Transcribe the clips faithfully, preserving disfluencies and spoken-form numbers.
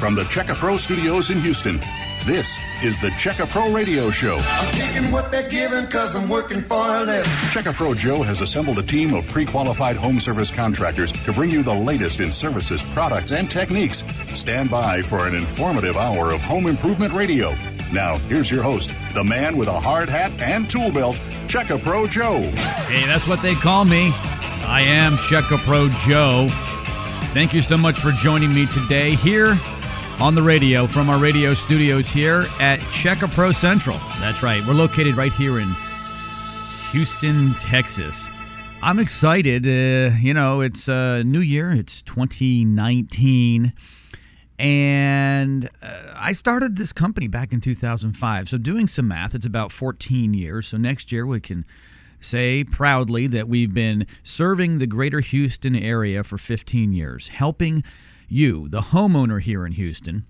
From the CheckaPro studios in Houston, this is the CheckaPro Radio Show. I'm taking what they're giving because I'm working for a living. CheckaPro Joe has assembled a team of pre-qualified home service contractors to bring you the latest in services, products, and techniques. Stand by for an informative hour of home improvement radio. Now, here's your host, the man with a hard hat and tool belt, CheckaPro Joe. Hey, that's what they call me. I am CheckaPro Joe. Thank you so much for joining me today here on the radio from our radio studios here at CheckaPro Central. That's right. We're located right here in Houston, Texas. I'm excited. Uh, you know, it's a uh, new year. It's twenty nineteen. And uh, I started this company back in two thousand five. So doing some math, it's about fourteen years. So next year we can say proudly that we've been serving the greater Houston area for fifteen years, helping you, the homeowner here in Houston,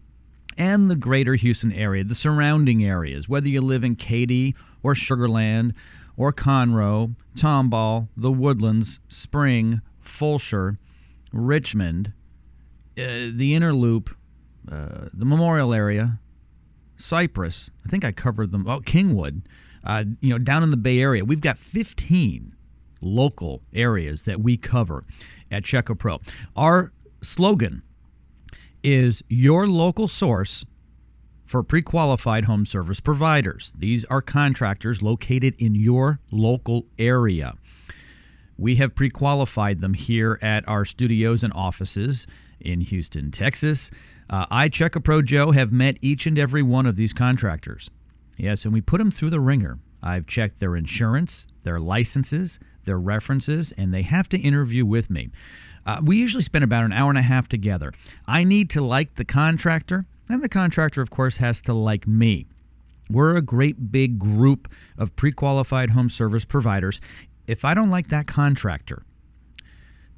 and the greater Houston area, the surrounding areas, whether you live in Katy or Sugar Land or Conroe, Tomball, the Woodlands, Spring, Fulshire, Richmond, uh, the Inner Loop, uh, the Memorial area, Cypress. I think I covered them. Oh, Kingwood. Uh, you know, down in the Bay Area, we've got fifteen local areas that we cover at CheckaPro. Our slogan is your local source for pre-qualified home service providers. These are contractors located in your local area. We have pre-qualified them here at our studios and offices in Houston, Texas. Uh, I, CheckaPro Joe, have met each and every one of these contractors. Yes, and we put them through the ringer. I've checked their insurance, their licenses, their references, and they have to interview with me. Uh, we usually spend about an hour and a half together. I need to like the contractor, and the contractor, of course, has to like me. We're a great big group of pre-qualified home service providers. If I don't like that contractor,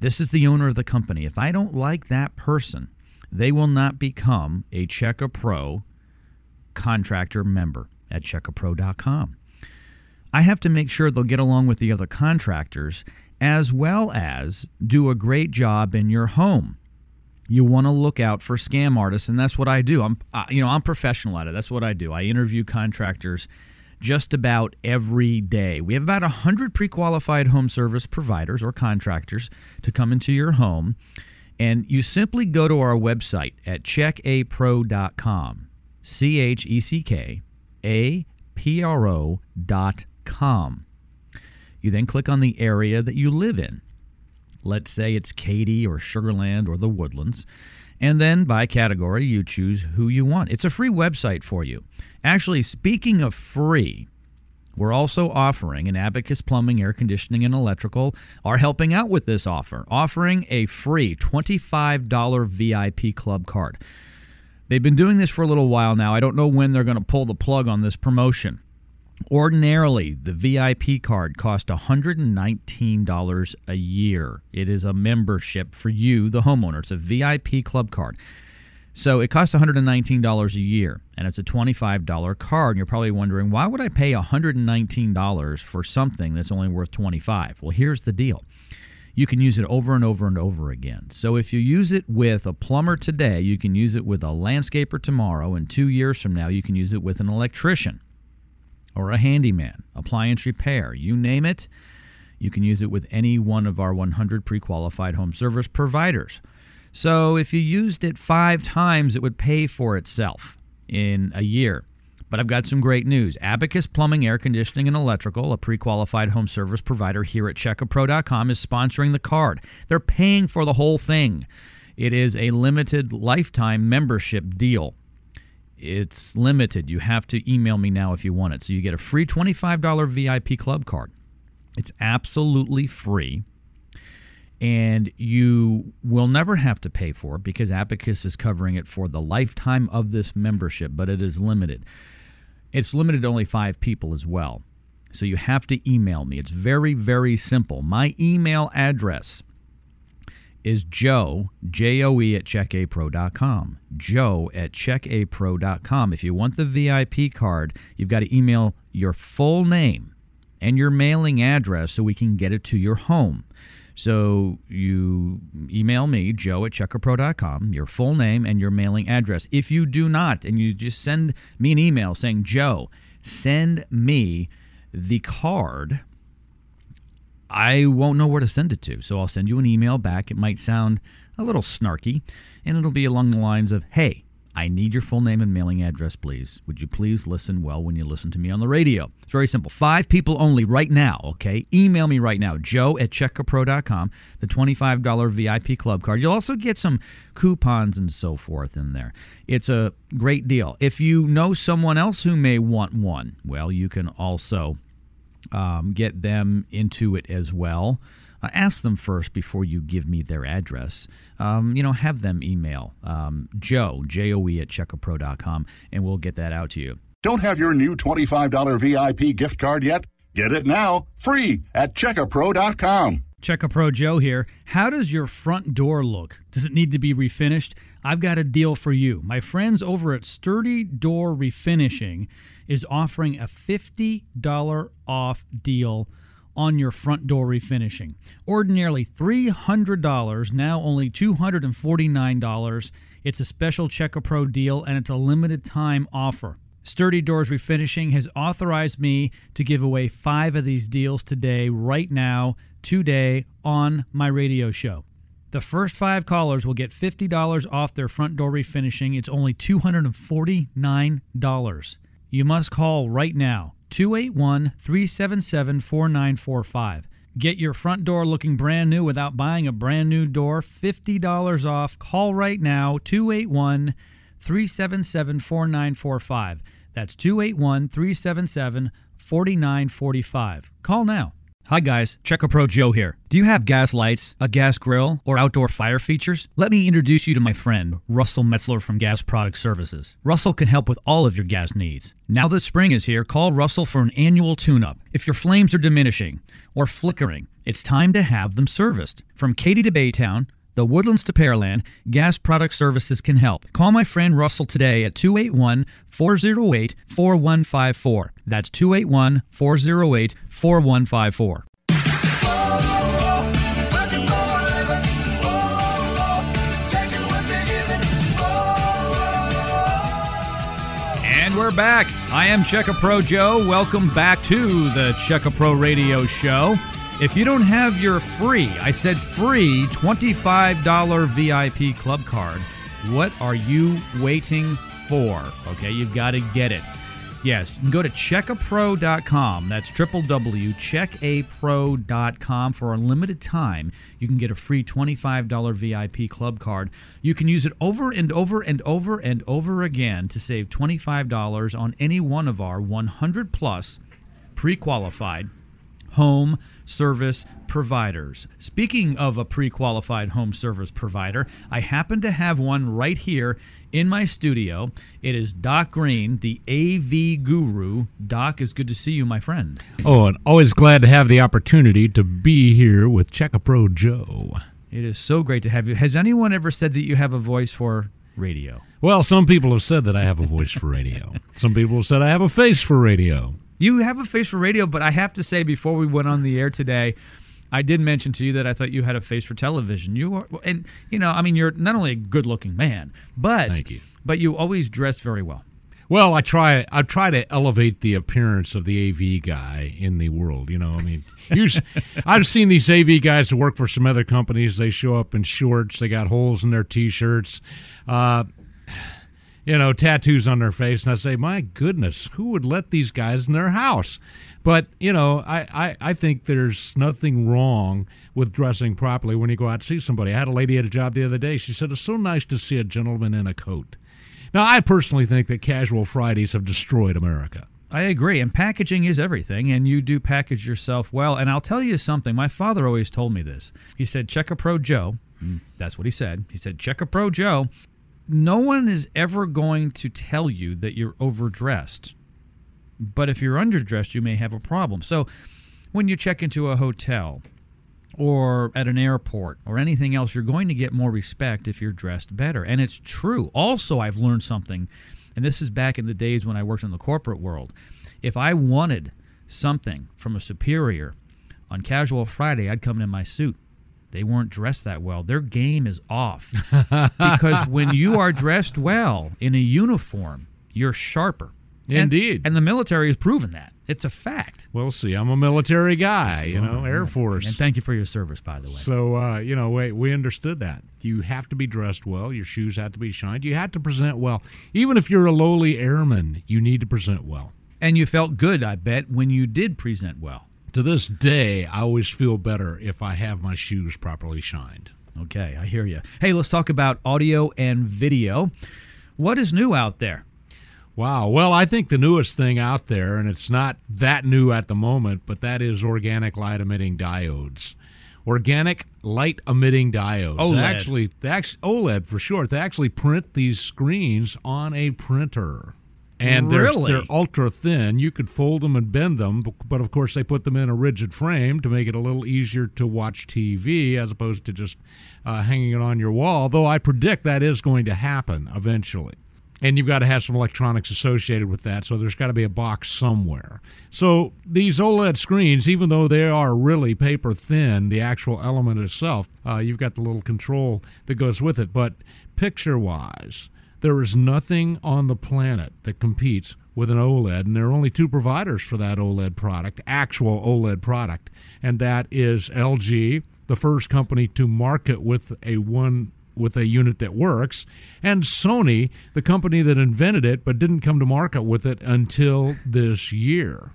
this is the owner of the company. If I don't like that person, they will not become a CheckaPro contractor member at Checka Pro dot com. I have to make sure they'll get along with the other contractors as well as do a great job in your home. You want to look out for scam artists, and that's what I do. I'm uh, you know, I'm professional at it. That's what I do. I interview contractors just about every day. We have about one hundred pre-qualified home service providers or contractors to come into your home, and you simply go to our website at Check A Pro dot com. C H E C K A-P-R-O dot com. You then click on the area that you live in. Let's say it's Katy or Sugar Land or the Woodlands. And then by category, you choose who you want. It's a free website for you. Actually, speaking of free, we're also offering, an Abacus Plumbing, Air Conditioning, and Electrical are helping out with this offer, offering a free twenty-five dollars V I P Club card. They've been doing this for a little while now. I don't know when they're going to pull the plug on this promotion. Ordinarily, the V I P card costs one hundred nineteen dollars a year. It is a membership for you, the homeowner. It's a V I P club card. So it costs one hundred nineteen dollars a year, and it's a twenty-five dollars card. And you're probably wondering, why would I pay one hundred nineteen dollars for something that's only worth twenty-five dollars? Well, here's the deal. You can use it over and over and over again. So if you use it with a plumber today, you can use it with a landscaper tomorrow, and two years from now, you can use it with an electrician or a handyman, appliance repair, you name it. You can use it with any one of our one hundred pre-qualified home service providers. So if you used it five times, it would pay for itself in a year. But I've got some great news. Abacus Plumbing, Air Conditioning, and Electrical, a pre-qualified home service provider here at Checka Pro dot com, is sponsoring the card. They're paying for the whole thing. It is a limited lifetime membership deal. It's limited. You have to email me now if you want it. So you get a free twenty-five dollars V I P club card. It's absolutely free. And you will never have to pay for it because Abacus is covering it for the lifetime of this membership, but it is limited. It's limited to only five people as well. So you have to email me. It's very, very simple. My email address is joe, J O E, at Check A Pro dot com. Joe at Check A Pro dot com. If you want the V I P card, you've got to email your full name and your mailing address so we can get it to your home. So you email me, Joe at Checker Pro dot com, your full name and your mailing address. If you do not, and you just send me an email saying, Joe, send me the card, I won't know where to send it to. So I'll send you an email back. It might sound a little snarky, and it'll be along the lines of, hey, I need your full name and mailing address, please. Would you please listen well when you listen to me on the radio? It's very simple. Five people only right now, okay? Email me right now, Joe at Checker Pro dot com, the twenty-five dollars V I P club card. You'll also get some coupons and so forth in there. It's a great deal. If you know someone else who may want one, well, you can also um, get them into it as well. Uh, ask them first before you give me their address. Um, you know, have them email um, Joe, J O E at Checker Pro dot com, and we'll get that out to you. Don't have your new twenty-five dollars V I P gift card yet? Get it now, free, at Checker Pro dot com. CheckaPro Joe here. How does your front door look? Does it need to be refinished? I've got a deal for you. My friends over at Sturdy Door Refinishing is offering a fifty dollars off deal on your front door refinishing. Ordinarily three hundred dollars, now only two hundred forty-nine dollars. It's a special CheckaPro deal, and it's a limited time offer. Sturdy Doors Refinishing has authorized me to give away five of these deals today, right now, today, on my radio show. The first five callers will get fifty dollars off their front door refinishing. It's only two hundred forty-nine dollars. You must call right now. two eight one, three seven seven, four nine four five. Get your front door looking brand new without buying a brand new door. fifty dollars off. Call right now, two eight one, three seven seven, four nine four five. That's two eight one, three seven seven, four nine four five. Call now. Hi guys, CheckaPro Joe here. Do you have gas lights, a gas grill, or outdoor fire features? Let me introduce you to my friend, Russell Metzler from Gas Product Services. Russell can help with all of your gas needs. Now that spring is here, call Russell for an annual tune-up. If your flames are diminishing or flickering, it's time to have them serviced. From Katy to Baytown, the Woodlands to Pearland, Gas Product Services can help. Call my friend Russell today at two eight one, four zero eight, four one five four. That's two eight one, four zero eight, four one five four. And we're back. I am CheckaPro Joe. Welcome back to the CheckaPro Radio Show. If you don't have your free, I said free, twenty-five dollars V I P club card, what are you waiting for? Okay, you've got to get it. Yes, you can go to Check A Pro dot com. That's w w w dot check a pro dot com. For a limited time, you can get a free twenty-five dollars V I P club card. You can use it over and over and over and over again to save twenty-five dollars on any one of our one hundred plus pre-qualified home service providers. Speaking of a pre-qualified home service provider, I happen to have one right here in my studio. It is Doc Greene, the A V guru. Doc, it's good to see you, my friend. Oh, and always glad to have the opportunity to be here with CheckaPro Joe. It is so great to have you. Has anyone ever said that you have a voice for radio? Well, some people have said that I have a voice for radio. Some people have said I have a face for radio. You have a face for radio, but I have to say, before we went on the air today, I did mention to you that I thought you had a face for television. You are, and you know, I mean, you're not only a good-looking man, but Thank you. but you always dress very well. Well, I try. I try to elevate the appearance of the A V guy in the world. You know, I mean, I've seen these A V guys that work for some other companies. They show up in shorts. They got holes in their T-shirts. Uh, You know, tattoos on their face, and I say, my goodness, who would let these guys in their house? But, you know, I, I, I think there's nothing wrong with dressing properly when you go out to see somebody. I had a lady at a job the other day. She said, it's so nice to see a gentleman in a coat. Now, I personally think that casual Fridays have destroyed America. I agree, and packaging is everything, and you do package yourself well. And I'll tell you something. My father always told me this. He said, CheckaPro Joe. Mm. That's what he said. He said, CheckaPro Joe. No one is ever going to tell you that you're overdressed. But if you're underdressed, you may have a problem. So when you check into a hotel or at an airport or anything else, you're going to get more respect if you're dressed better. And it's true. Also, I've learned something, and this is back in the days when I worked in the corporate world. If I wanted something from a superior on Casual Friday, I'd come in my suit. they weren't dressed that well. Their game is off. Because when you are dressed well in a uniform, you're sharper. Indeed. And, and the military has proven that. It's a fact. We'll see. I'm a military guy, you know, Air Force. And thank you for your service, by the way. So, uh, you know, wait, we understood that. You have to be dressed well. Your shoes have to be shined. You have to present well. Even if you're a lowly airman, you need to present well. And you felt good, I bet, when you did present well. To this day, I always feel better if I have my shoes properly shined. Okay, I hear you. Hey, let's talk about audio and video. What is new out there? Wow. Well, I think the newest thing out there, and it's not that new at the moment, but that is organic light-emitting diodes. Organic light-emitting diodes. OLED. They actually, they actually, OLED for short. They actually print these screens on a printer. And they're, really? They're ultra-thin. You could fold them and bend them, but of course they put them in a rigid frame to make it a little easier to watch T V as opposed to just uh, hanging it on your wall, though I predict that is going to happen eventually. And you've got to have some electronics associated with that, so there's got to be a box somewhere. So these OLED screens, even though they are really paper thin, the actual element itself, uh, you've got the little control that goes with it. But picture-wise, there is nothing on the planet that competes with an OLED, and there are only two providers for that OLED product, actual OLED product, and that is L G, the first company to market with a one with a unit that works, and Sony, the company that invented it but didn't come to market with it until this year.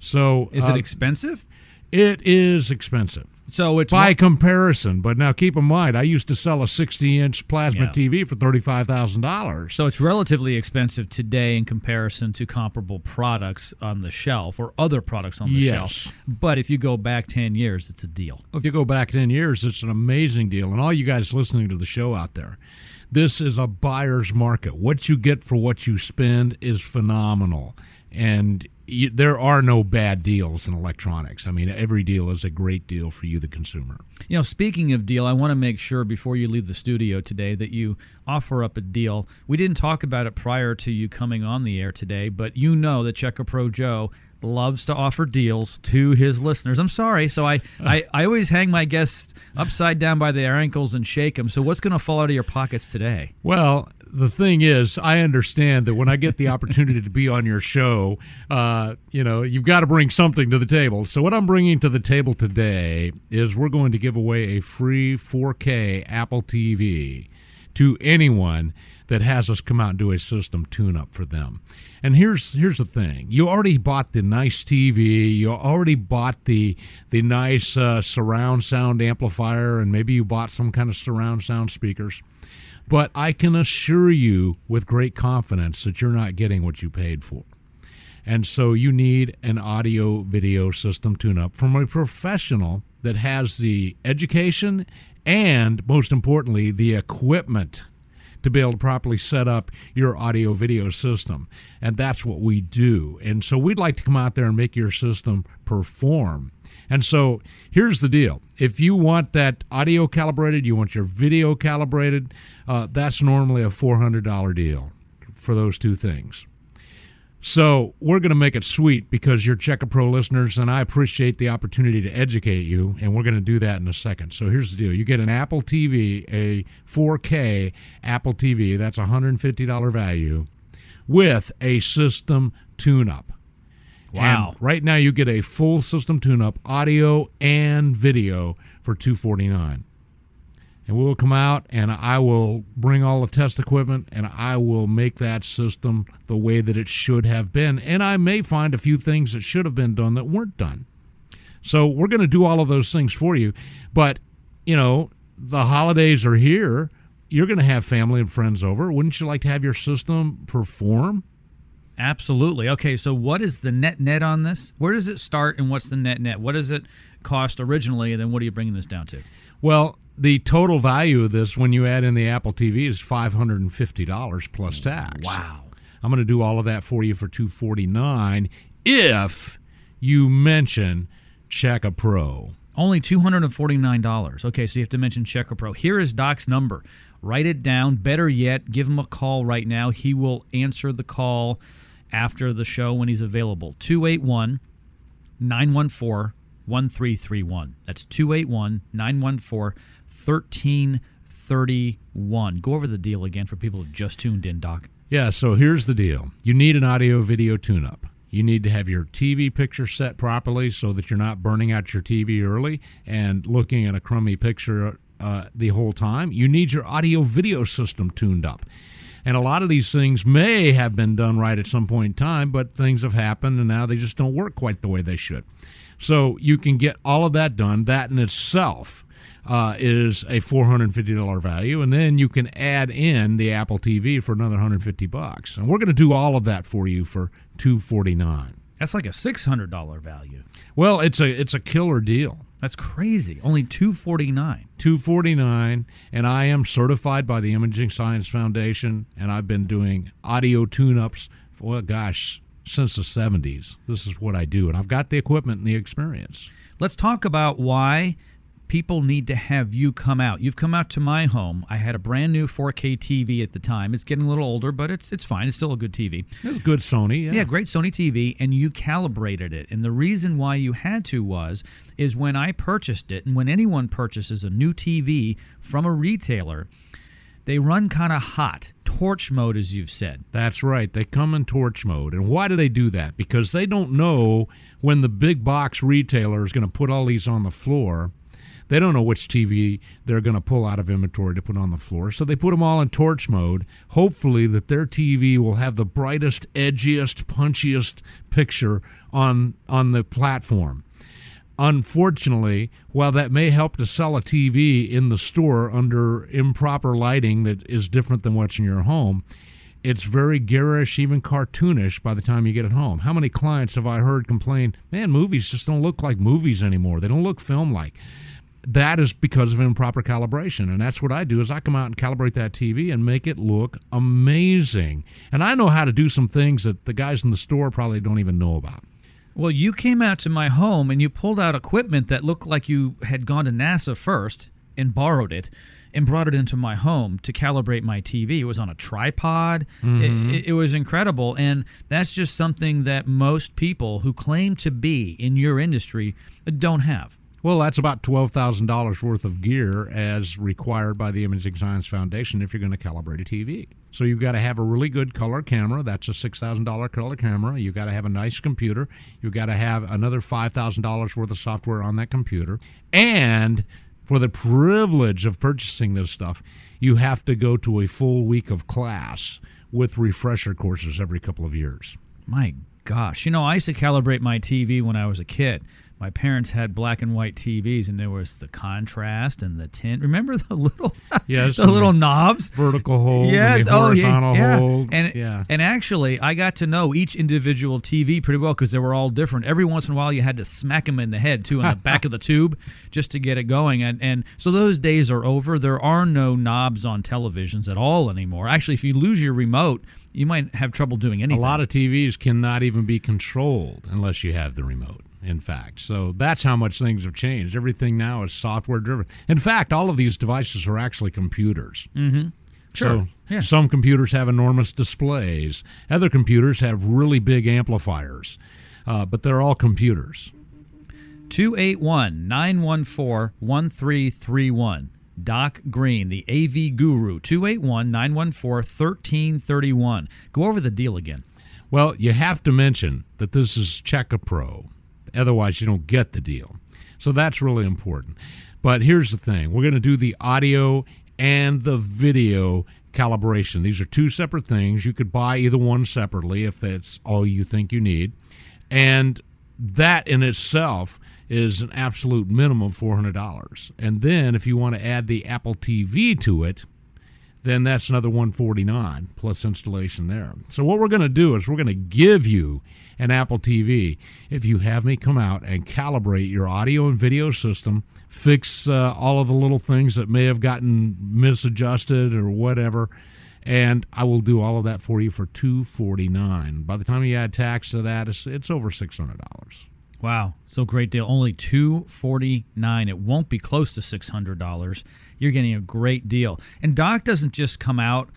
So, is it uh, expensive? It is expensive. So it's by one- comparison, but now keep in mind, I used to sell a sixty-inch plasma yeah. T V for thirty-five thousand dollars. So it's relatively expensive today in comparison to comparable products on the shelf or other products on the yes. shelf. But if you go back ten years, it's a deal. If you go back ten years, it's an amazing deal. And all you guys listening to the show out there, this is a buyer's market. What you get for what you spend is phenomenal. And you, there are no bad deals in electronics. I mean, every deal is a great deal for you, the consumer. You know, speaking of deal, I want to make sure before you leave the studio today that you offer up a deal. We didn't talk about it prior to you coming on the air today, but you know that Checker Pro Joe loves to offer deals to his listeners. I'm sorry, so I, I, I always hang my guests upside down by their ankles and shake them. So what's going to fall out of your pockets today? Well, the thing is, I understand that when I get the opportunity to be on your show, uh, you know, you've got to bring something to the table. So what I'm bringing to the table today is we're going to give away a free four K Apple T V to anyone that has us come out and do a system tune-up for them. And here's here's the thing. You already bought the nice T V. You already bought the, the nice uh, surround sound amplifier, and maybe you bought some kind of surround sound speakers. But I can assure you with great confidence that you're not getting what you paid for. And so you need an audio-video system tune-up from a professional that has the education and, most importantly, the equipment to be able to properly set up your audio-video system. And that's what we do. And so we'd like to come out there and make your system perform. And so here's the deal. If you want that audio calibrated, you want your video calibrated, uh, that's normally a four hundred dollars deal for those two things. So we're going to make it sweet because you're Checker Pro listeners, and I appreciate the opportunity to educate you, and we're going to do that in a second. So here's the deal. You get an Apple T V, a four K Apple T V, that's one hundred fifty dollars value, with a system tune-up. Wow. And right now you get a full system tune-up, audio and video, for two hundred forty-nine dollars. And we'll come out, and I will bring all the test equipment, and I will make that system the way that it should have been. And I may find a few things that should have been done that weren't done. So we're going to do all of those things for you. But, you know, the holidays are here. You're going to have family and friends over. Wouldn't you like to have your system perform? Absolutely. Okay, so what is the net-net on this? Where does it start, and what's the net-net? What does it cost originally, and then what are you bringing this down to? Well, the total value of this, when you add in the Apple T V, is five hundred fifty dollars plus tax. Wow. I'm going to do all of that for you for two hundred forty-nine dollars if you mention Checker Pro. Only two hundred forty-nine dollars. Okay, so you have to mention Checker Pro. Here is Doc's number. Write it down. Better yet, give him a call right now. He will answer the call after the show when he's available. two eight one, nine one four, nine one four two eight one, nine one four, one three three one. That's two eight one, nine one four, one three three one. Go over the deal again for people who just tuned in, Doc. Yeah, so here's the deal. You need an audio-video tune-up. You need to have your T V picture set properly so that you're not burning out your T V early and looking at a crummy picture uh, the whole time. You need your audio-video system tuned up. And a lot of these things may have been done right at some point in time, but things have happened, and now they just don't work quite the way they should. So you can get all of that done. That in itself uh, is a four hundred fifty dollars value, and then you can add in the Apple T V for another one hundred fifty dollars. And we're going to do all of that for you for two hundred forty-nine dollars. That's like a six hundred dollars value. Well, it's a it's a killer deal. That's crazy. Only two hundred forty-nine dollars. two hundred forty-nine dollars, and I am certified by the Imaging Science Foundation, and I've been doing audio tune-ups for, well, gosh, since the seventies. This is what I do, and I've got the equipment and the experience. Let's talk about why people need to have you come out. You've come out to my home. I had a brand new four K T V at the time. It's getting a little older, but it's it's fine. It's still a good T V. It was good Sony. Yeah. yeah, great Sony T V, and you calibrated it. And the reason why you had to was, is when I purchased it, and when anyone purchases a new T V from a retailer, they run kind of hot. Torch mode, as you've said. That's right. They come in torch mode. And why do they do that? Because they don't know when the big box retailer is going to put all these on the floor. They don't know which T V they're going to pull out of inventory to put on the floor. So they put them all in torch mode, hopefully that their T V will have the brightest, edgiest, punchiest picture on on the platform. Unfortunately, while that may help to sell a T V in the store under improper lighting that is different than what's in your home, it's very garish, even cartoonish by the time you get it home. How many clients have I heard complain, man, movies just don't look like movies anymore. They don't look film-like. That is because of improper calibration, and that's what I do is I come out and calibrate that T V and make it look amazing. And I know how to do some things that the guys in the store probably don't even know about. Well, you came out to my home, and you pulled out equipment that looked like you had gone to NASA first and borrowed it and brought it into my home to calibrate my T V. It was on a tripod. Mm-hmm. It, it was incredible, and that's just something that most people who claim to be in your industry don't have. Well, that's about twelve thousand dollars worth of gear as required by the Imaging Science Foundation if you're going to calibrate a T V. So you've got to have a really good color camera. That's a six thousand dollars color camera. You've got to have a nice computer. You've got to have another five thousand dollars worth of software on that computer. And for the privilege of purchasing this stuff, you have to go to a full week of class with refresher courses every couple of years. My gosh. You know, I used to calibrate my T V when I was a kid. My parents had black and white T Vs, and there was the contrast and the tint. Remember the little, yes, the little the knobs, vertical hold, yes, and the horizontal oh, yeah, yeah. hold. And yeah. and actually, I got to know each individual T V pretty well because they were all different. Every once in a while, you had to smack them in the head too, in the back of the tube, just to get it going. And and so those days are over. There are no knobs on televisions at all anymore. Actually, if you lose your remote, you might have trouble doing anything. A lot of T Vs cannot even be controlled unless you have the remote. In fact, so that's how much things have changed. Everything now is software driven. In fact, all of these devices are actually computers. Mm-hmm. Sure. So yeah. Some computers have enormous displays. Other computers have really big amplifiers, uh, but they're all computers. two eight one, nine one four, one three three one. Doc Greene, the A V guru, two eight one, nine one four, one three three one. Go over the deal again. Well, you have to mention that this is Checka Pro. Otherwise, you don't get the deal. So that's really important. But here's the thing. We're going to do the audio and the video calibration. These are two separate things. You could buy either one separately if that's all you think you need. And that in itself is an absolute minimum of four hundred dollars. And then if you want to add the Apple T V to it, then that's another one hundred forty-nine dollars plus installation there. So what we're going to do is we're going to give you an Apple T V if you have me come out and calibrate your audio and video system, fix uh, all of the little things that may have gotten misadjusted or whatever, and I will do all of that for you for two hundred forty-nine dollars. By the time you add tax to that, it's, it's over six hundred dollars. Wow, so great deal. Only two hundred forty-nine dollars. It won't be close to six hundred dollars. You're getting a great deal. And Doc doesn't just come out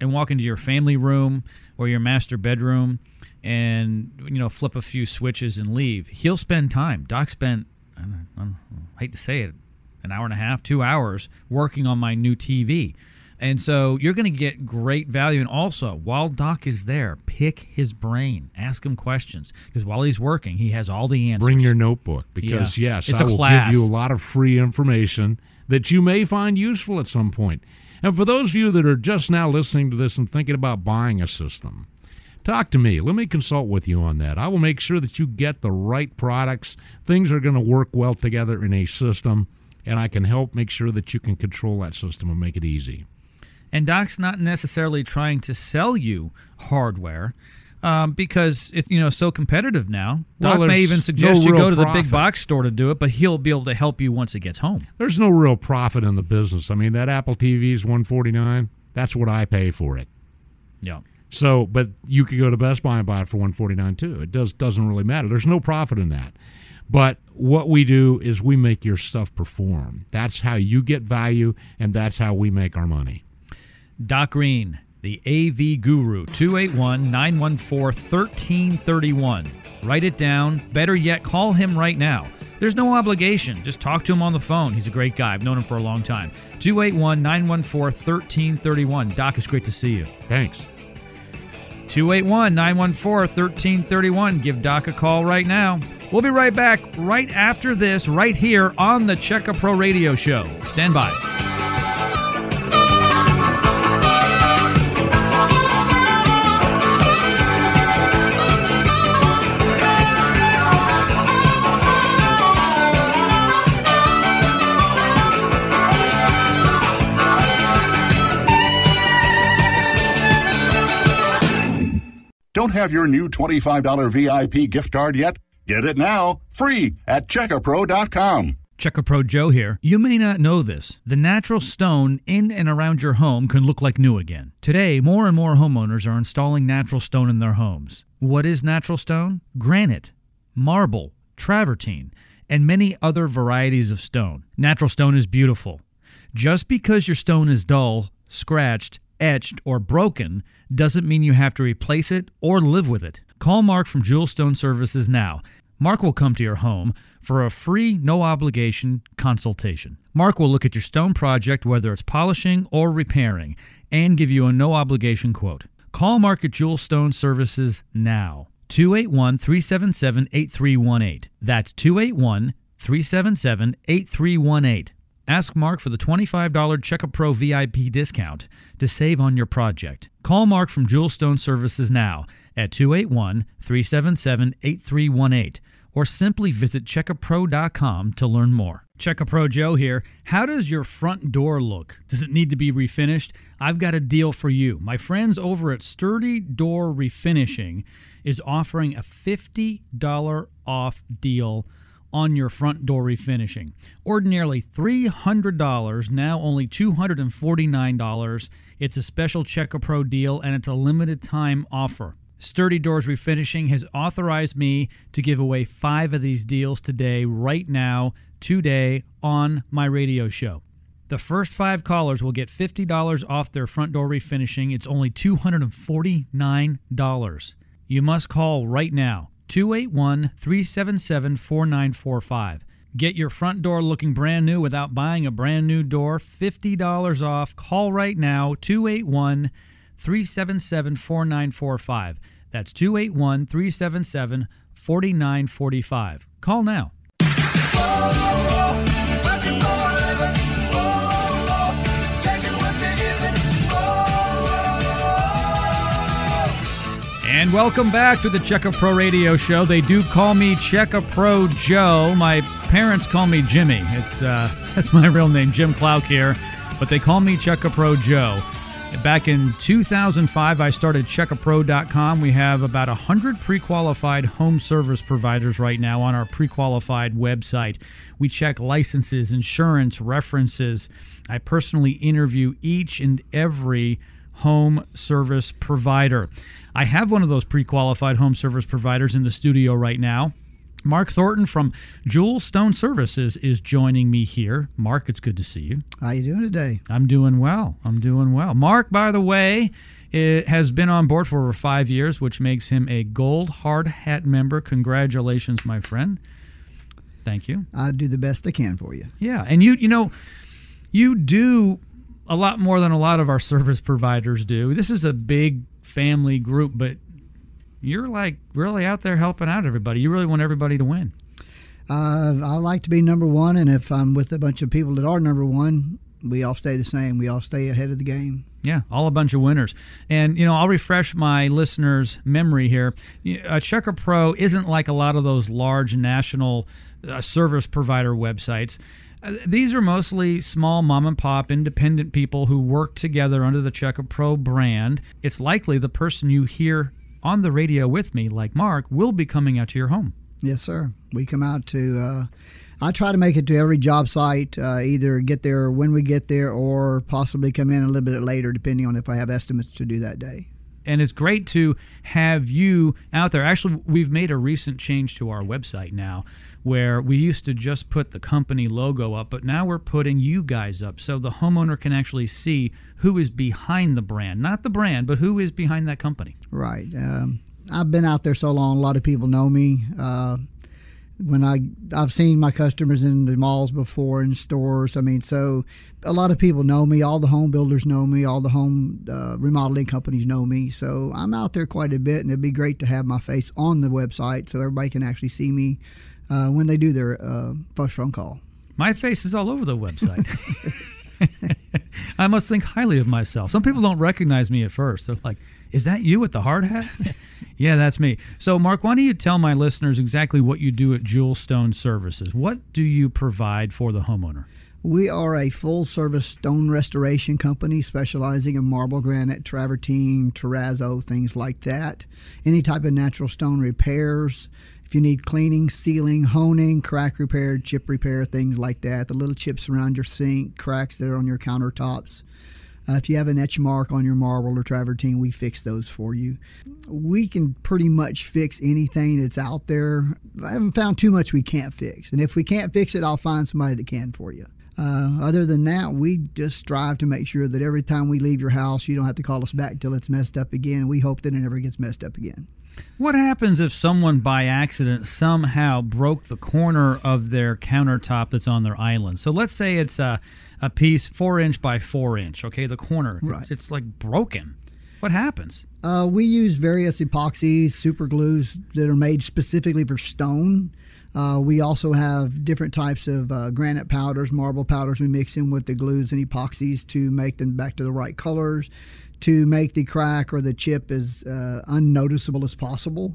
and walk into your family room or your master bedroom and, you know, flip a few switches and leave. He'll spend time. Doc spent I, don't, I, don't, I hate to say it, an hour and a half, two hours working on my new T V. And so you're going to get great value. And also, while Doc is there, pick his brain. Ask him questions. Because while he's working, he has all the answers. Bring your notebook. Because, yeah. yes, it's I a will class. give you a lot of free information that you may find useful at some point. And for those of you that are just now listening to this and thinking about buying a system, talk to me. Let me consult with you on that. I will make sure that you get the right products. Things are going to work well together in a system. And I can help make sure that you can control that system and make it easy. And Doc's not necessarily trying to sell you hardware um, because it's you know so competitive now. Doc well, may even suggest no you go to profit. the big box store to do it, but he'll be able to help you once it gets home. There's no real profit in the business. I mean, that Apple T V is one forty-nine. That's what I pay for it. Yeah. So, but you could go to Best Buy and buy it for one forty-nine too. It does doesn't really matter. There's no profit in that. But what we do is we make your stuff perform. That's how you get value, and that's how we make our money. Doc Greene, the A V Guru, two eight one, nine one four, one three three one. Write it down. Better yet, call him right now. There's no obligation. Just talk to him on the phone. He's a great guy. I've known him for a long time. two eight one, nine one four, one three three one. Doc, it's great to see you. Thanks. two eight one, nine one four, one three three one. Give Doc a call right now. We'll be right back right after this, right here on the Checka Pro Radio Show. Stand by. Don't have your new twenty-five dollar V I P gift card yet? Get it now, free, at Checka Pro dot com. Checka Pro Joe here. You may not know this. The natural stone in and around your home can look like new again. Today, more and more homeowners are installing natural stone in their homes. What is natural stone? Granite, marble, travertine, and many other varieties of stone. Natural stone is beautiful. Just because your stone is dull, scratched, etched, or broken doesn't mean you have to replace it or live with it. Call Mark from Jewel Stone Services now. Mark will come to your home for a free, no-obligation consultation. Mark will look at your stone project, whether it's polishing or repairing, and give you a no-obligation quote. Call Mark at Jewel Stone Services now. two eight one, three seven seven, eight three one eight. That's two eight one, three seven seven, eight three one eight. Ask Mark for the twenty-five dollar Checka Pro V I P discount to save on your project. Call Mark from Jewel Stone Services now at two eight one, three seven seven, eight three one eight or simply visit Checka Pro dot com to learn more. Checka Pro Joe here. How does your front door look? Does it need to be refinished? I've got a deal for you. My friends over at Sturdy Door Refinishing is offering a fifty dollars off deal on your front door refinishing. Ordinarily three hundred dollars, now only two hundred forty-nine dollars. It's a special Checka Pro deal and it's a limited time offer. Sturdy Doors Refinishing has authorized me to give away five of these deals today, right now, today, on my radio show. The first five callers will get fifty dollars off their front door refinishing. It's only two hundred forty-nine dollars. You must call right now. two eight one, three seven seven, four nine four five. Get your front door looking brand new without buying a brand new door. fifty dollars off. Call right now, two eight one, three seven seven, four nine four five. That's two eight one, three seven seven, four nine four five. Call now. Whoa, whoa, whoa. And welcome back to the Checka Pro Radio Show. They do call me Checka Pro Joe. My parents call me Jimmy. It's uh, that's my real name, Jim Clouk here. But they call me Checka Pro Joe. Back in two thousand five, I started Checka Pro dot com. We have about one hundred pre-qualified home service providers right now on our pre-qualified website. We check licenses, insurance, references. I personally interview each and every home service provider. I have one of those pre-qualified home service providers in the studio right now. Mark Thornton from Jewel Stone Services is joining me here. Mark, it's good to see you. How are you doing today? I'm doing well. I'm doing well. Mark, by the way, it has been on board for over five years, which makes him a Gold Hard Hat member. Congratulations, my friend. Thank you. I do the best I can for you. Yeah, and you you know, you do a lot more than a lot of our service providers do. This is a big family group, but you're like really out there helping out everybody. You really want everybody to win. Uh, I like to be number one, and if I'm with a bunch of people that are number one, we all stay the same. We all stay ahead of the game. Yeah, all a bunch of winners. And, you know, I'll refresh my listeners' memory here. Uh, Checker Pro isn't like a lot of those large national uh, service provider websites. Uh, these are mostly small mom-and-pop independent people who work together under the Checker Pro brand. It's likely the person you hear on the radio with me, like Mark, will be coming out to your home. Yes, sir. We come out to, uh, I try to make it to every job site, uh, either get there when we get there or possibly come in a little bit later, depending on if I have estimates to do that day. And it's great to have you out there. Actually, we've made a recent change to our website now where we used to just put the company logo up, but now we're putting you guys up so the homeowner can actually see who is behind the brand. Not the brand, but who is behind that company. Right. Um I've been out there so long, a lot of people know me. Uh, when I, I've seen my customers in the malls before, in stores. I mean, so a lot of people know me. All the home builders know me. All the home uh, remodeling companies know me. So I'm out there quite a bit, and it'd be great to have my face on the website so everybody can actually see me uh, when they do their uh, first phone call. My face is all over the website. I must think highly of myself. Some people don't recognize me at first. They're like, is that you with the hard hat? Yeah, that's me. So, Mark, why don't you tell my listeners exactly what you do at Jewel Stone Services? What do you provide for the homeowner? We are a full-service stone restoration company specializing in marble, granite, travertine, terrazzo, things like that. Any type of natural stone repairs. If you need cleaning, sealing, honing, crack repair, chip repair, things like that. The little chips around your sink, cracks that are on your countertops. Uh, if you have an etch mark on your marble or travertine, we fix those for you. We can pretty much fix anything that's out there. I haven't found too much we can't fix. And if we can't fix it, I'll find somebody that can for you. Uh, other than that, we just strive to make sure that every time we leave your house, you don't have to call us back till it's messed up again. We hope that it never gets messed up again. What happens if someone by accident somehow broke the corner of their countertop that's on their island? So let's say it's a, a piece four inch by four inch, okay, the corner. Right. It's like broken. What happens? Uh, we use various epoxies, super glues that are made specifically for stone. Uh, we also have different types of uh, granite powders, marble powders. We mix in with the glues and epoxies to make them back to the right colors, to make the crack or the chip as uh, unnoticeable as possible.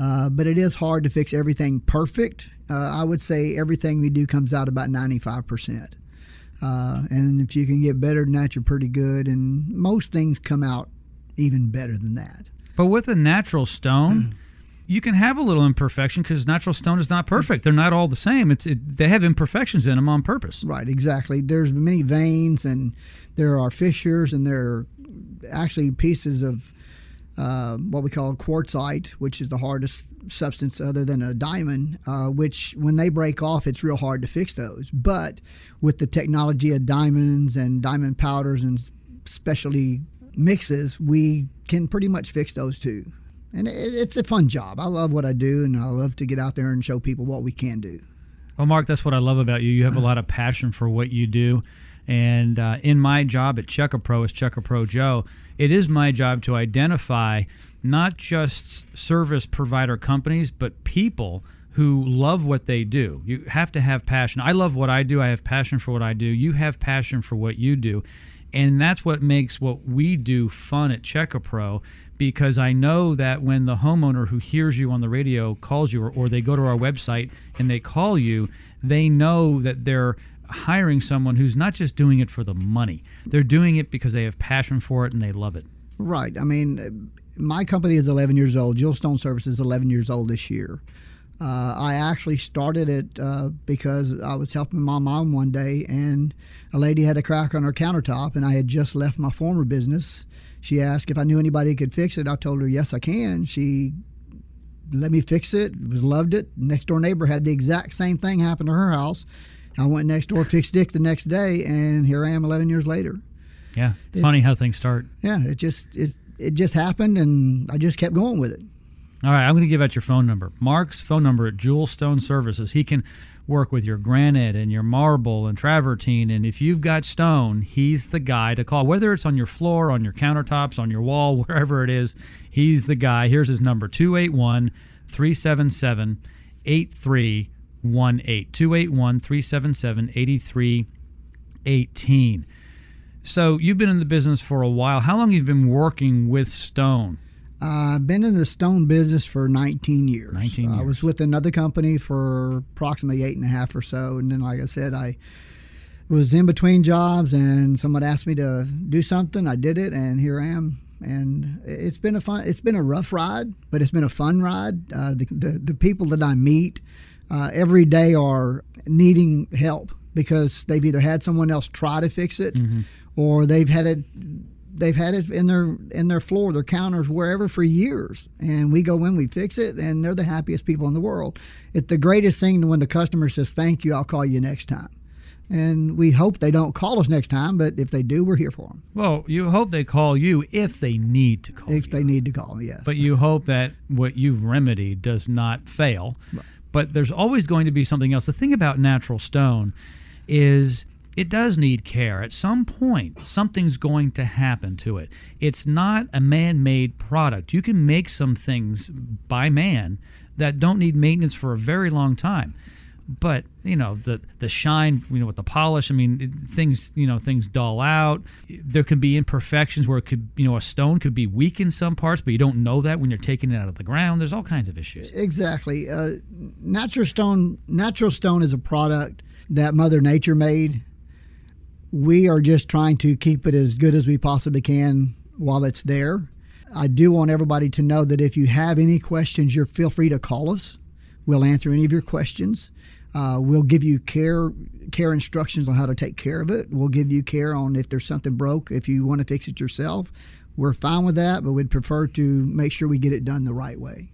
Uh, but it is hard to fix everything perfect. Uh, I would say everything we do comes out about ninety-five percent. Uh, and if you can get better than that, you're pretty good. And most things come out even better than that. But with a natural stone, you can have a little imperfection because natural stone is not perfect. It's, they're not all the same. It's it, they have imperfections in them on purpose. Right, exactly. There's many veins, and there are fissures, and there are actually pieces of uh, what we call quartzite, which is the hardest substance other than a diamond, uh, which when they break off, it's real hard to fix those. But with the technology of diamonds and diamond powders and specialty mixes, we can pretty much fix those too. And it's a fun job. I love what I do, and I love to get out there and show people what we can do. Well, Mark, that's what I love about you. You have a lot of passion for what you do. And uh, in my job at CheckaPro as CheckaPro Joe, it is my job to identify not just service provider companies, but people who love what they do. You have to have passion. I love what I do. I have passion for what I do. You have passion for what you do. And that's what makes what we do fun at CheckaPro, because I know that when the homeowner who hears you on the radio calls you, or, or they go to our website and they call you, they know that they're hiring someone who's not just doing it for the money. They're doing it because they have passion for it and they love it. Right. I mean, my company is eleven years old. Jewel Stone Services is eleven years old this year. Uh, I actually started it uh, because I was helping my mom one day, and a lady had a crack on her countertop, and I had just left my former business. She asked if I knew anybody who could fix it. I told her, yes, I can. She let me fix it, loved it. Next door neighbor had the exact same thing happen to her house. I went next door, fixed it the next day, and here I am eleven years later. Yeah, it's, it's funny how things start. Yeah, it just, it's, it just happened, and I just kept going with it. All right, I'm going to give out your phone number. Mark's phone number at Jewel Stone Services. He can work with your granite and your marble and travertine, and if you've got stone, he's the guy to call. Whether it's on your floor, on your countertops, on your wall, wherever it is, he's the guy. Here's his number, two eight one, three seven seven, eight three one eight. two eight one, three seven seven, eight three one eight. So you've been in the business for a while. How long have you been working with stone? I've uh, been in the stone business for nineteen years. nineteen years. I was with another company for approximately eight and a half or so. And then, like I said, I was in between jobs and someone asked me to do something. I did it, and here I am. And it's been a fun, it's been a rough ride, but it's been a fun ride. Uh, the, the, the people that I meet uh, every day are needing help because they've either had someone else try to fix it, mm-hmm. or they've had it. They've had it in their in their floor, their counters, wherever for years. And we go in, we fix it, and they're the happiest people in the world. It's the greatest thing when the customer says, thank you, I'll call you next time. And we hope they don't call us next time, but if they do, we're here for them. Well, you hope they call you if they need to call if you. If they need to call, yes. But you hope that what you've remedied does not fail. Right. But there's always going to be something else. The thing about natural stone is it does need care. At some point, something's going to happen to it. It's not a man-made product. You can make some things by man that don't need maintenance for a very long time. But, you know, the the shine, you know, with the polish, I mean, it, things, you know, things dull out. There can be imperfections where it could, you know, a stone could be weak in some parts, but you don't know that when you're taking it out of the ground. There's all kinds of issues. Exactly. Uh, natural stone, natural stone is a product that Mother Nature made. We are just trying to keep it as good as we possibly can while it's there. I do want everybody to know that if you have any questions, you feel free to call us. We'll answer any of your questions. Uh, we'll give you care care instructions on how to take care of it. We'll give you care on if there's something broke, if you want to fix it yourself. We're fine with that, but we'd prefer to make sure we get it done the right way.